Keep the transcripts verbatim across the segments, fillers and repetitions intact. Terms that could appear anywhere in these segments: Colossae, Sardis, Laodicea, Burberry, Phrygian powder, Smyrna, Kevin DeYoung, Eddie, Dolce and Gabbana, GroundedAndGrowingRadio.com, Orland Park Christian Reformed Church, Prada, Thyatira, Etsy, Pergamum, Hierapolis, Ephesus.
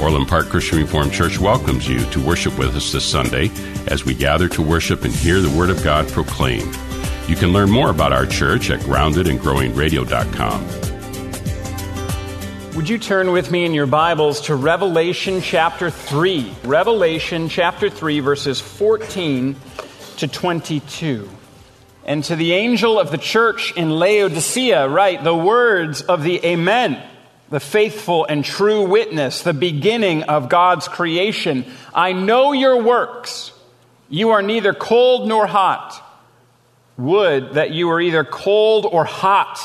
Orland Park Christian Reformed Church welcomes you to worship with us this Sunday as we gather to worship and hear the Word of God proclaimed. You can learn more about our church at Grounded And Growing Radio dot com. Would you turn with me in your Bibles to Revelation chapter three? Revelation chapter three, verses fourteen to twenty-two. And to the angel of the church in Laodicea write the words of the Amen, the faithful and true witness, the beginning of God's creation. I know your works. You are neither cold nor hot. Would that you were either cold or hot.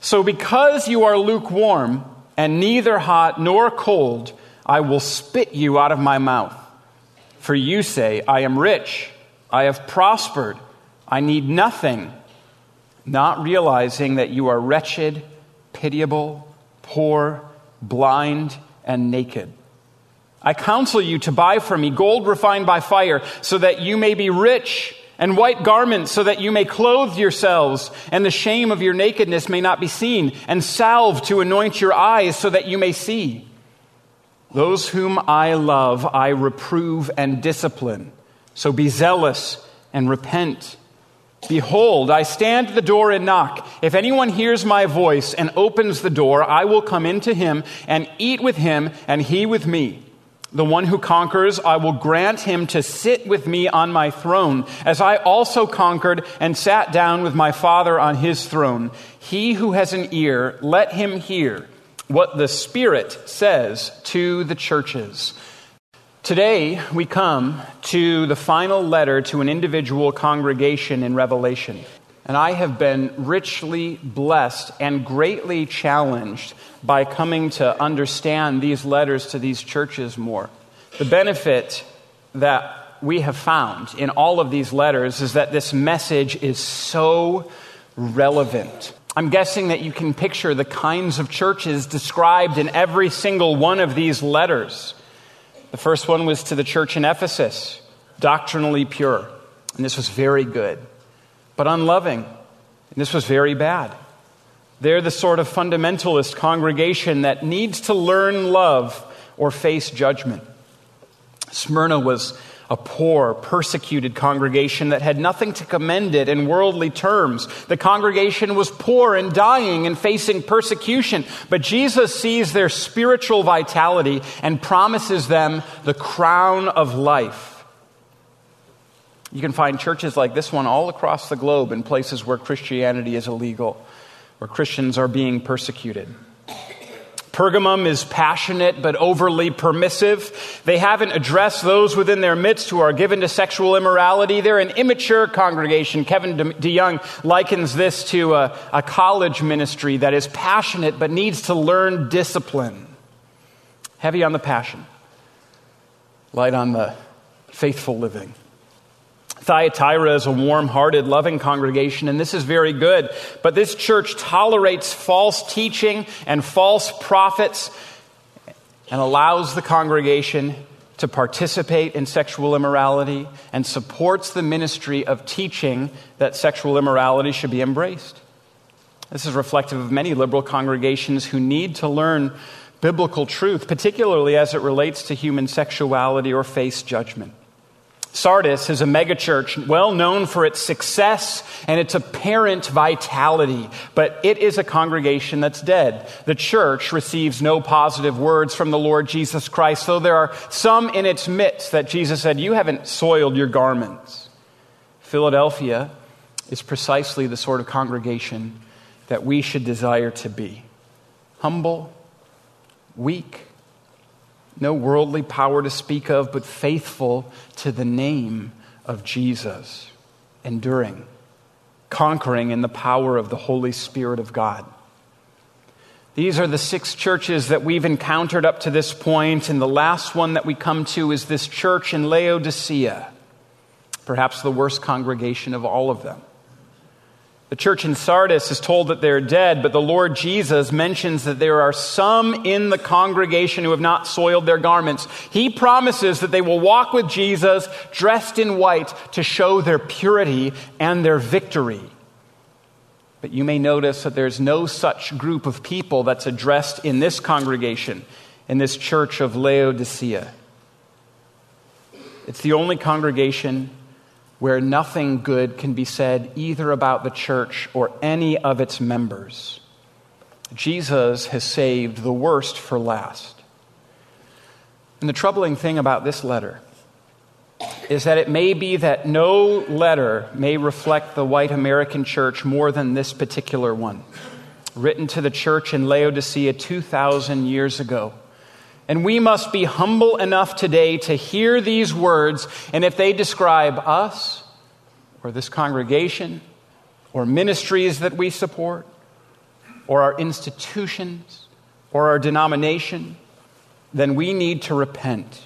So because you are lukewarm and neither hot nor cold, I will spit you out of my mouth. For you say, I am rich, I have prospered, I need nothing, not realizing that you are wretched, pitiable, poor, blind, and naked. I counsel you to buy from me gold refined by fire, so that you may be rich, and white garments, so that you may clothe yourselves, and the shame of your nakedness may not be seen, and salve to anoint your eyes, so that you may see. Those whom I love, I reprove and discipline. So be zealous and repent. Behold, I stand at the door and knock. If anyone hears my voice and opens the door, I will come into him and eat with him and he with me. The one who conquers, I will grant him to sit with me on my throne, as I also conquered and sat down with my Father on his throne. He who has an ear, let him hear what the Spirit says to the churches. Today, we come to the final letter to an individual congregation in Revelation. And I have been richly blessed and greatly challenged by coming to understand these letters to these churches more. The benefit that we have found in all of these letters is that this message is so relevant. I'm guessing that you can picture the kinds of churches described in every single one of these letters. The first one was to the church in Ephesus, doctrinally pure, and this was very good, but unloving, and this was very bad. They're the sort of fundamentalist congregation that needs to learn love or face judgment. Smyrna was a poor, persecuted congregation that had nothing to commend it in worldly terms. The congregation was poor and dying and facing persecution, but Jesus sees their spiritual vitality and promises them the crown of life. You can find churches like this one all across the globe in places where Christianity is illegal, where Christians are being persecuted. Pergamum is passionate but overly permissive. They haven't addressed those within their midst who are given to sexual immorality. They're an immature congregation. Kevin DeYoung likens this to a, a college ministry that is passionate but needs to learn discipline. Heavy on the passion, light on the faithful living. Thyatira is a warm-hearted, loving congregation, and this is very good. But this church tolerates false teaching and false prophets and allows the congregation to participate in sexual immorality and supports the ministry of teaching that sexual immorality should be embraced. This is reflective of many liberal congregations who need to learn biblical truth, particularly as it relates to human sexuality or face judgment. Sardis is a megachurch well known for its success and its apparent vitality, but it is a congregation that's dead. The church receives no positive words from the Lord Jesus Christ, though there are some in its midst that Jesus said, you haven't soiled your garments. Philadelphia is precisely the sort of congregation that we should desire to be. Humble, weak, no worldly power to speak of, but faithful to the name of Jesus, enduring, conquering in the power of the Holy Spirit of God. These are the six churches that we've encountered up to this point, and the last one that we come to is this church in Laodicea, perhaps the worst congregation of all of them. The church in Sardis is told that they're dead, but the Lord Jesus mentions that there are some in the congregation who have not soiled their garments. He promises that they will walk with Jesus dressed in white to show their purity and their victory. But you may notice that there's no such group of people that's addressed in this congregation, in this church of Laodicea. It's the only congregation where nothing good can be said either about the church or any of its members. Jesus has saved the worst for last. And the troubling thing about this letter is that it may be that no letter may reflect the white American church more than this particular one, written to the church in Laodicea two thousand years ago. And we must be humble enough today to hear these words, and if they describe us, or this congregation, or ministries that we support, or our institutions, or our denomination, then we need to repent.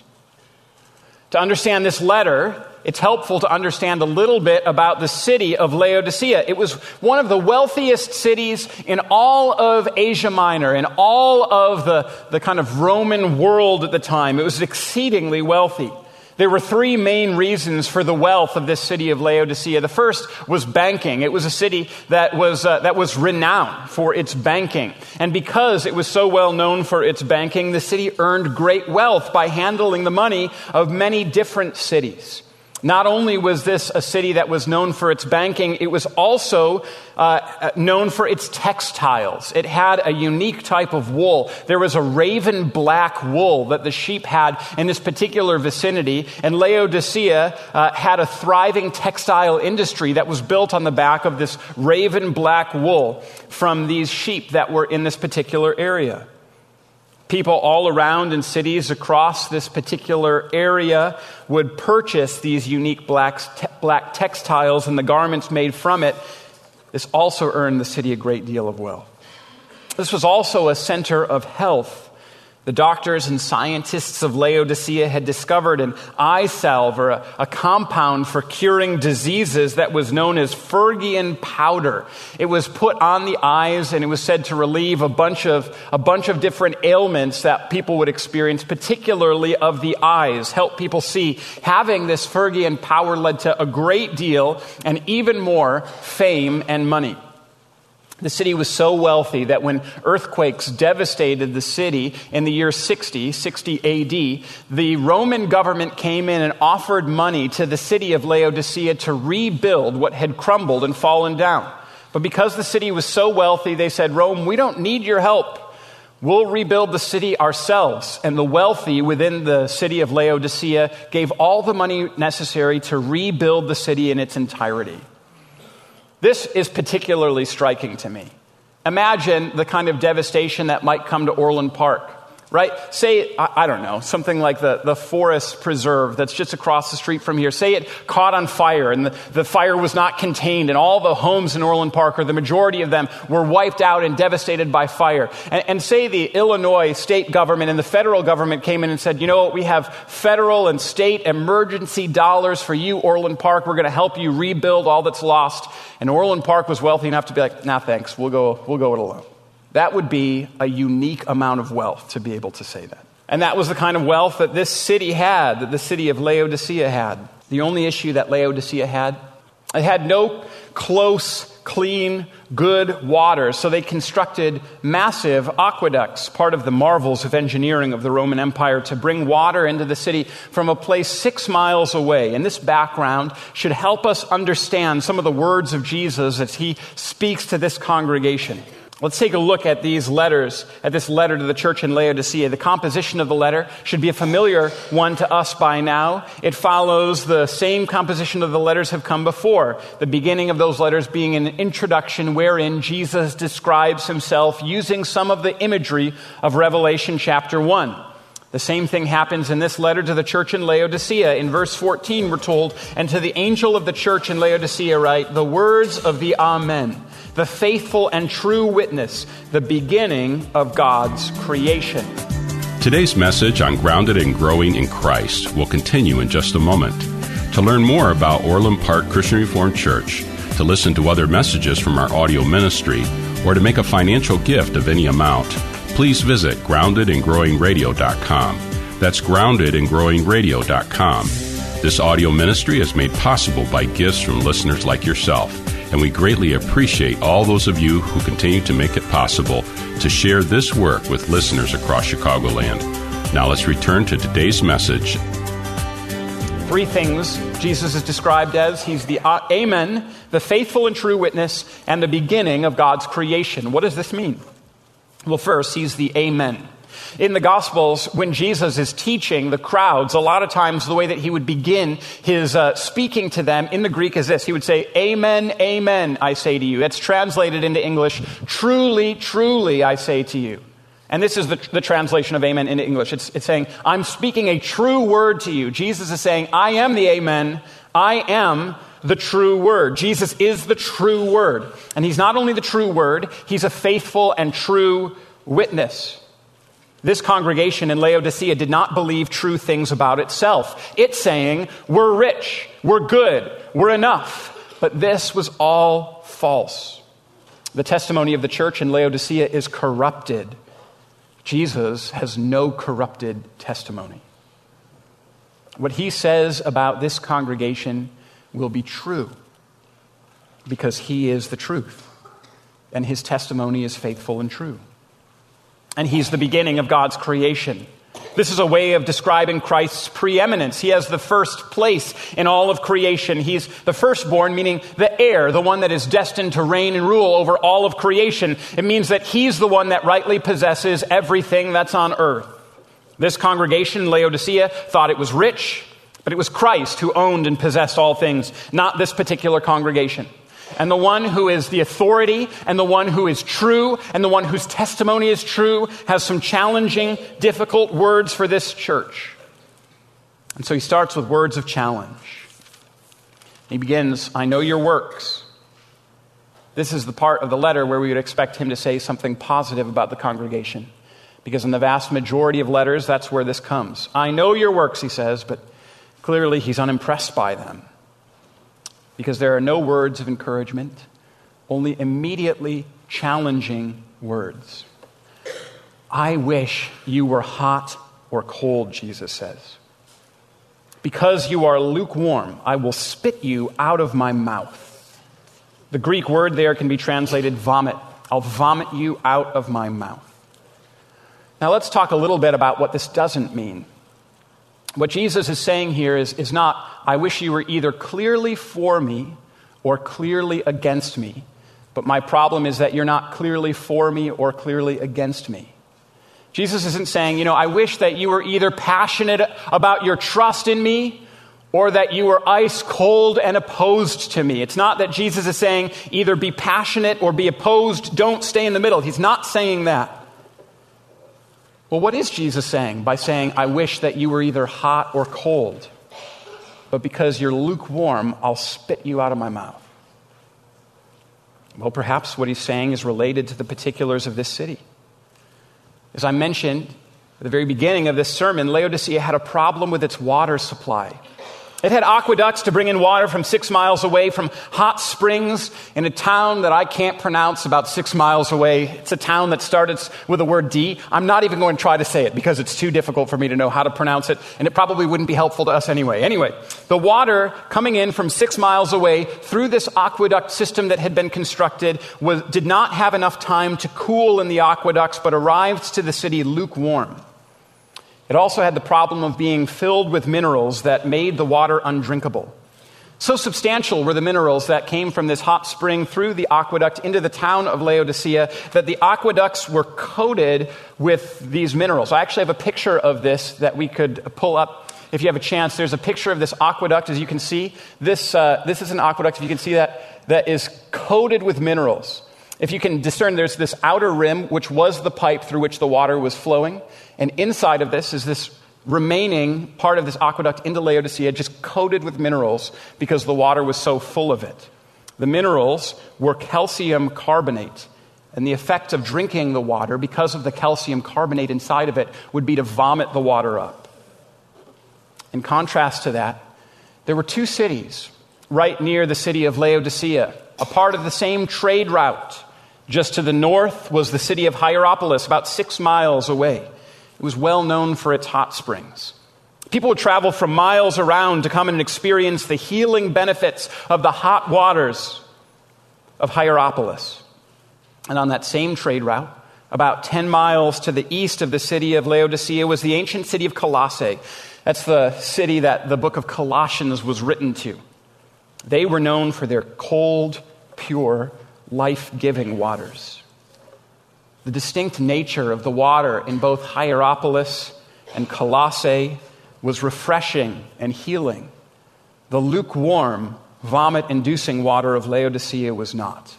To understand this letter, it's helpful to understand a little bit about the city of Laodicea. It was one of the wealthiest cities in all of Asia Minor, in all of the, the kind of Roman world at the time. It was exceedingly wealthy. There were three main reasons for the wealth of this city of Laodicea. The first was banking. It was a city that was uh, that was renowned for its banking. And because it was so well known for its banking, the city earned great wealth by handling the money of many different cities. Not only was this a city that was known for its banking, it was also uh, known for its textiles. It had a unique type of wool. There was a raven black wool that the sheep had in this particular vicinity, and Laodicea uh, had a thriving textile industry that was built on the back of this raven black wool from these sheep that were in this particular area. People all around in cities across this particular area would purchase these unique black, te- black textiles and the garments made from it. This also earned the city a great deal of wealth. This was also a center of health. The doctors and scientists of Laodicea had discovered an eye salve, or a, a compound for curing diseases, that was known as Phrygian powder. It was put on the eyes, and it was said to relieve a bunch of a bunch of different ailments that people would experience, particularly of the eyes. Help people see. Having this Phrygian powder led to a great deal, and even more, fame and money. The city was so wealthy that when earthquakes devastated the city in the year sixty, sixty A D, the Roman government came in and offered money to the city of Laodicea to rebuild what had crumbled and fallen down. But because the city was so wealthy, they said, Rome, we don't need your help. We'll rebuild the city ourselves. And the wealthy within the city of Laodicea gave all the money necessary to rebuild the city in its entirety. This is particularly striking to me. Imagine the kind of devastation that might come to Orland Park, right? Say, I, I don't know, something like the, the forest preserve that's just across the street from here. Say it caught on fire and the, the fire was not contained, and all the homes in Orland Park, or the majority of them, were wiped out and devastated by fire. And, and say the Illinois state government and the federal government came in and said, you know what, we have federal and state emergency dollars for you, Orland Park. We're going to help you rebuild all that's lost. And Orland Park was wealthy enough to be like, nah, thanks, we'll go, we'll go it alone. That would be a unique amount of wealth to be able to say that. And that was the kind of wealth that this city had, that the city of Laodicea had. The only issue that Laodicea had, it had no close, clean, good water, so they constructed massive aqueducts, part of the marvels of engineering of the Roman Empire, to bring water into the city from a place six miles away. And this background should help us understand some of the words of Jesus as he speaks to this congregation. Let's take a look at these letters, at this letter to the church in Laodicea. The composition of the letter should be a familiar one to us by now. It follows the same composition of the letters have come before, the beginning of those letters being an introduction wherein Jesus describes himself using some of the imagery of Revelation chapter one. The same thing happens in this letter to the church in Laodicea. In verse fourteen, we're told, "And to the angel of the church in Laodicea write, the words of the Amen, the faithful and true witness, the beginning of God's creation." Today's message on Grounded and Growing in Christ will continue in just a moment. To learn more about Orland Park Christian Reformed Church, to listen to other messages from our audio ministry, or to make a financial gift of any amount, please visit grounded and growing radio dot com. That's grounded and growing radio dot com. This audio ministry is made possible by gifts from listeners like yourself, and we greatly appreciate all those of you who continue to make it possible to share this work with listeners across Chicagoland. Now let's return to today's message. Three things Jesus is described as. He's the Amen, the faithful and true witness, and the beginning of God's creation. What does this mean? Well, first, he's the Amen. In the Gospels, when Jesus is teaching the crowds, a lot of times the way that he would begin his uh, speaking to them in the Greek is this. He would say, "Amen, amen, I say to you." That's translated into English, "Truly, truly, I say to you." And this is the, the translation of amen into English. It's, it's saying, "I'm speaking a true word to you." Jesus is saying, "I am the Amen, I am the true word." Jesus is the true word. And he's not only the true word, he's a faithful and true witness. This congregation in Laodicea did not believe true things about itself. It's saying, "We're rich, we're good, we're enough." But this was all false. The testimony of the church in Laodicea is corrupted. Jesus has no corrupted testimony. What he says about this congregation will be true because he is the truth, and his testimony is faithful and true. And he's the beginning of God's creation. This is a way of describing Christ's preeminence. He has the first place in all of creation. He's the firstborn, meaning the heir, the one that is destined to reign and rule over all of creation. It means that he's the one that rightly possesses everything that's on earth. This congregation, Laodicea, thought it was rich, but it was Christ who owned and possessed all things, not this particular congregation. And the one who is the authority, and the one who is true, and the one whose testimony is true, has some challenging, difficult words for this church. And so he starts with words of challenge. He begins, "I know your works." This is the part of the letter where we would expect him to say something positive about the congregation, because in the vast majority of letters, that's where this comes. "I know your works," he says, but clearly he's unimpressed by them, because there are no words of encouragement, only immediately challenging words. "I wish you were hot or cold," Jesus says. "Because you are lukewarm, I will spit you out of my mouth." The Greek word there can be translated vomit. "I'll vomit you out of my mouth." Now let's talk a little bit about what this doesn't mean. What Jesus is saying here is, is not, "I wish you were either clearly for me or clearly against me, but my problem is that you're not clearly for me or clearly against me." Jesus isn't saying, you know, "I wish that you were either passionate about your trust in me or that you were ice cold and opposed to me." It's not that Jesus is saying either be passionate or be opposed, don't stay in the middle. He's not saying that. Well, what is Jesus saying by saying, "I wish that you were either hot or cold, but because you're lukewarm, I'll spit you out of my mouth"? Well, perhaps what he's saying is related to the particulars of this city. As I mentioned at the very beginning of this sermon, Laodicea had a problem with its water supply. It had aqueducts to bring in water from six miles away from hot springs in a town that I can't pronounce about six miles away. It's a town that starts with the word D. I'm not even going to try to say it because it's too difficult for me to know how to pronounce it, and it probably wouldn't be helpful to us anyway. Anyway, the water coming in from six miles away through this aqueduct system that had been constructed was, did not have enough time to cool in the aqueducts, but arrived to the city lukewarm. It also had the problem of being filled with minerals that made the water undrinkable. So substantial were the minerals that came from this hot spring through the aqueduct into the town of Laodicea that the aqueducts were coated with these minerals. I actually have a picture of this that we could pull up if you have a chance. There's a picture of this aqueduct, as you can see. This uh, this is an aqueduct, if you can see that, that is coated with minerals. If you can discern, there's this outer rim, which was the pipe through which the water was flowing. And inside of this is this remaining part of this aqueduct into Laodicea, just coated with minerals because the water was so full of it. The minerals were calcium carbonate, and the effect of drinking the water because of the calcium carbonate inside of it would be to vomit the water up. In contrast to that, there were two cities right near the city of Laodicea, a part of the same trade route. Just to the north was the city of Hierapolis, about six miles away. It was well known for its hot springs. People would travel from miles around to come and experience the healing benefits of the hot waters of Hierapolis. And on that same trade route, about ten miles to the east of the city of Laodicea, was the ancient city of Colossae. That's the city that the book of Colossians was written to. They were known for their cold, pure, life-giving waters. The distinct nature of the water in both Hierapolis and Colossae was refreshing and healing. The lukewarm, vomit-inducing water of Laodicea was not.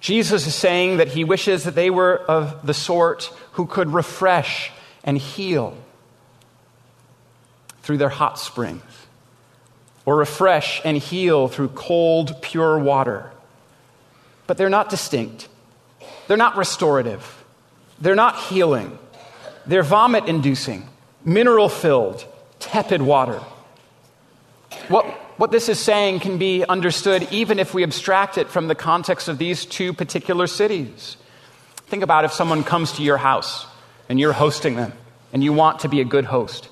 Jesus is saying that he wishes that they were of the sort who could refresh and heal through their hot springs, or refresh and heal through cold, pure water. But they're not distinct. They're not restorative. They're not healing. They're vomit-inducing, mineral-filled, tepid water. What, what this is saying can be understood even if we abstract it from the context of these two particular cities. Think about if someone comes to your house and you're hosting them and you want to be a good host.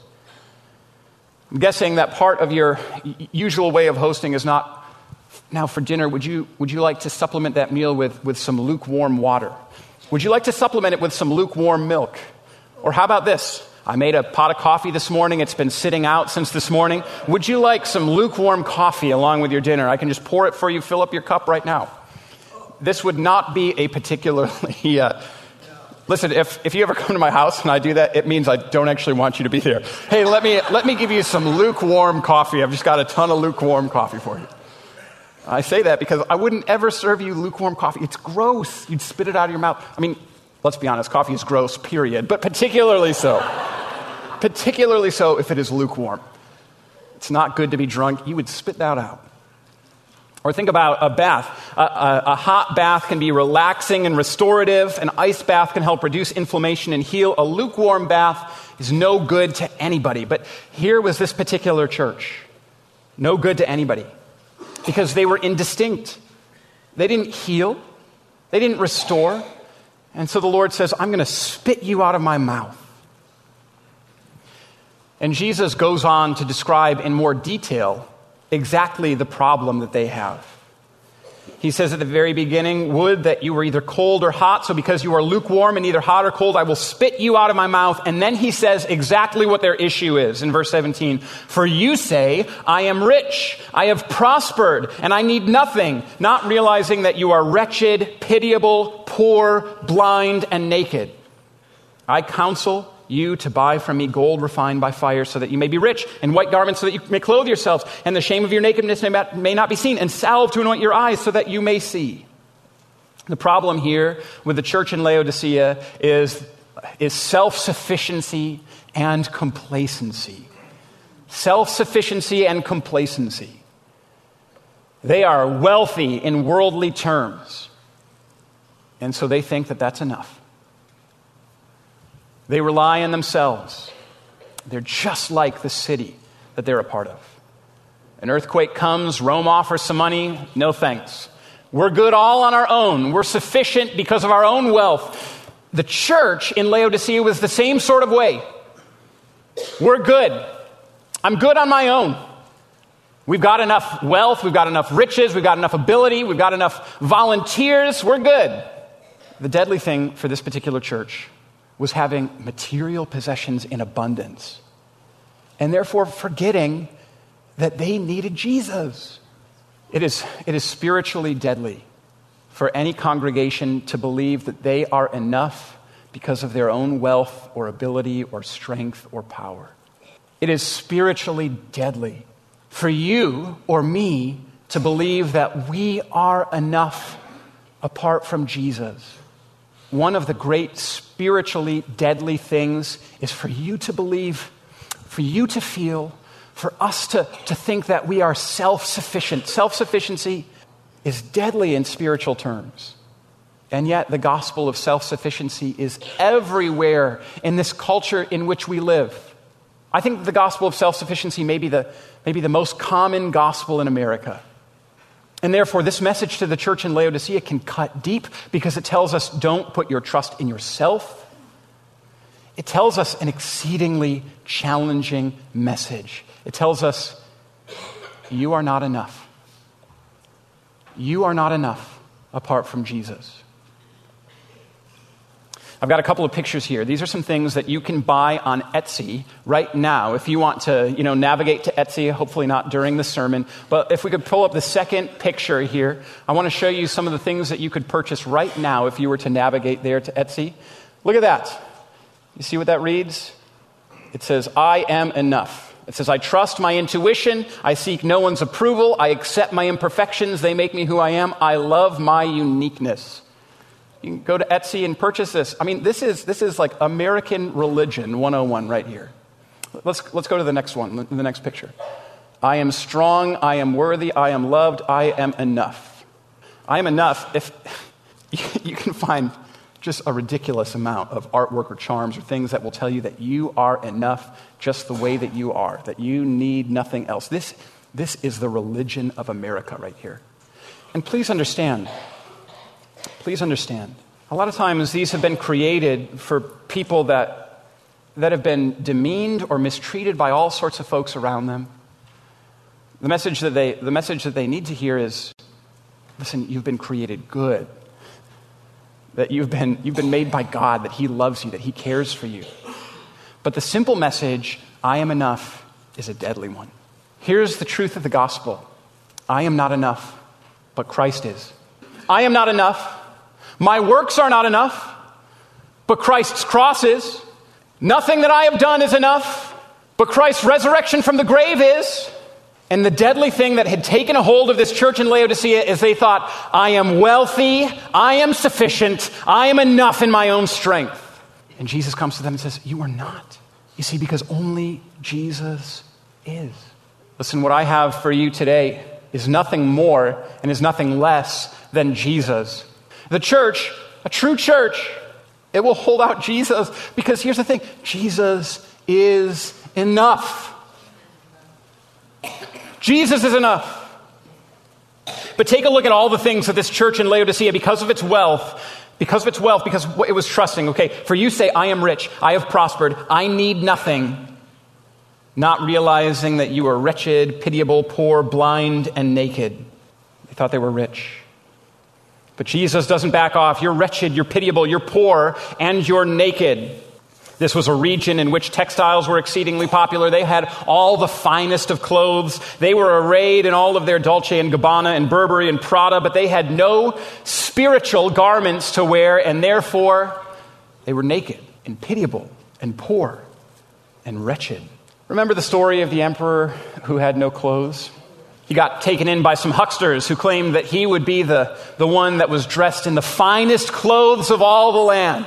I'm guessing that part of your usual way of hosting is not, "Now for dinner, would you would you like to supplement that meal with, with some lukewarm water? Would you like to supplement it with some lukewarm milk? Or how about this? I made a pot of coffee this morning. It's been sitting out since this morning. Would you like some lukewarm coffee along with your dinner? I can just pour it for you, fill up your cup right now." This would not be a particularly... Uh, listen, if, if you ever come to my house and I do that, it means I don't actually want you to be there. "Hey, let me let me give you some lukewarm coffee. I've just got a ton of lukewarm coffee for you." I say that because I wouldn't ever serve you lukewarm coffee. It's gross. You'd spit it out of your mouth. I mean, let's be honest, coffee is gross, period. But particularly so. particularly so if it is lukewarm. It's not good to be drunk. You would spit that out. Or think about a bath. A, a, a hot bath can be relaxing and restorative. An ice bath can help reduce inflammation and heal. A lukewarm bath is no good to anybody. But here was this particular church. No good to anybody. Because they were indistinct. They didn't heal. They didn't restore. And so the Lord says, "I'm going to spit you out of my mouth." And Jesus goes on to describe in more detail exactly the problem that they have. He says at the very beginning, "Would that you were either cold or hot, so because you are lukewarm and neither hot or cold, I will spit you out of my mouth." And then he says exactly what their issue is in verse seventeen. "For you say, I am rich, I have prospered, and I need nothing, not realizing that you are wretched, pitiable, poor, blind, and naked. I counsel you to buy from me gold refined by fire so that you may be rich, and white garments so that you may clothe yourselves, and the shame of your nakedness may not be seen, and salve to anoint your eyes so that you may see." The problem here with the church in Laodicea is, is self-sufficiency and complacency. Self-sufficiency and complacency. They are wealthy in worldly terms, and so they think that that's enough. They rely on themselves. They're just like the city that they're a part of. An earthquake comes, Rome offers some money, no thanks. We're good all on our own. We're sufficient because of our own wealth. The church in Laodicea was the same sort of way. We're good. I'm good on my own. We've got enough wealth, we've got enough riches, we've got enough ability, we've got enough volunteers, we're good. The deadly thing for this particular church was having material possessions in abundance, and therefore forgetting that they needed Jesus. It is, it is spiritually deadly for any congregation to believe that they are enough because of their own wealth or ability or strength or power. It is spiritually deadly for you or me to believe that we are enough apart from Jesus. One of the great spiritually deadly things is for you to believe, for you to feel, for us to, to think that we are self-sufficient. Self-sufficiency is deadly in spiritual terms. And yet the gospel of self-sufficiency is everywhere in this culture in which we live. I think the gospel of self-sufficiency may be the, may be the most common gospel in America. And therefore, this message to the church in Laodicea can cut deep because it tells us don't put your trust in yourself. It tells us an exceedingly challenging message. It tells us you are not enough. You are not enough apart from Jesus. I've got a couple of pictures here. These are some things that you can buy on Etsy right now if you want to, you know, navigate to Etsy, hopefully not during the sermon. But if we could pull up the second picture here, I want to show you some of the things that you could purchase right now if you were to navigate there to Etsy. Look at that. You see what that reads? It says, I am enough. It says, I trust my intuition. I seek no one's approval. I accept my imperfections. They make me who I am. I love my uniqueness. You can go to Etsy and purchase this. I mean, this is this is like American religion one oh one right here. Let's let's go to the next one, the next picture. I am strong, I am worthy, I am loved, I am enough. I am enough. If you can find just a ridiculous amount of artwork or charms or things that will tell you that you are enough just the way that you are, that you need nothing else. This this is the religion of America right here. And please understand, Please understand, a lot of times these have been created for people that that have been demeaned or mistreated by all sorts of folks around them. The message that they the message that they need to hear is, listen, you've been created good. That you've been you've been made by God, that He loves you, that He cares for you. But the simple message, I am enough, is a deadly one. Here's the truth of the gospel. I am not enough, but Christ is. I am not enough. My works are not enough, but Christ's cross is. Nothing that I have done is enough, but Christ's resurrection from the grave is. And the deadly thing that had taken a hold of this church in Laodicea is they thought, I am wealthy, I am sufficient, I am enough in my own strength. And Jesus comes to them and says, you are not. You see, because only Jesus is. Listen, what I have for you today is nothing more and is nothing less than Jesus. The church, a true church, it will hold out Jesus, because here's the thing, Jesus is enough. Jesus is enough. But take a look at all the things that this church in Laodicea, because of its wealth, because of its wealth, because it was trusting, okay, for you say, I am rich, I have prospered, I need nothing, not realizing that you are wretched, pitiable, poor, blind, and naked. They thought they were rich. But Jesus doesn't back off. You're wretched, you're pitiable, you're poor, and you're naked. This was a region in which textiles were exceedingly popular. They had all the finest of clothes. They were arrayed in all of their Dolce and Gabbana and Burberry and Prada, but they had no spiritual garments to wear, and therefore they were naked and pitiable and poor and wretched. Remember the story of the emperor who had no clothes? He got taken in by some hucksters who claimed that he would be the, the one that was dressed in the finest clothes of all the land.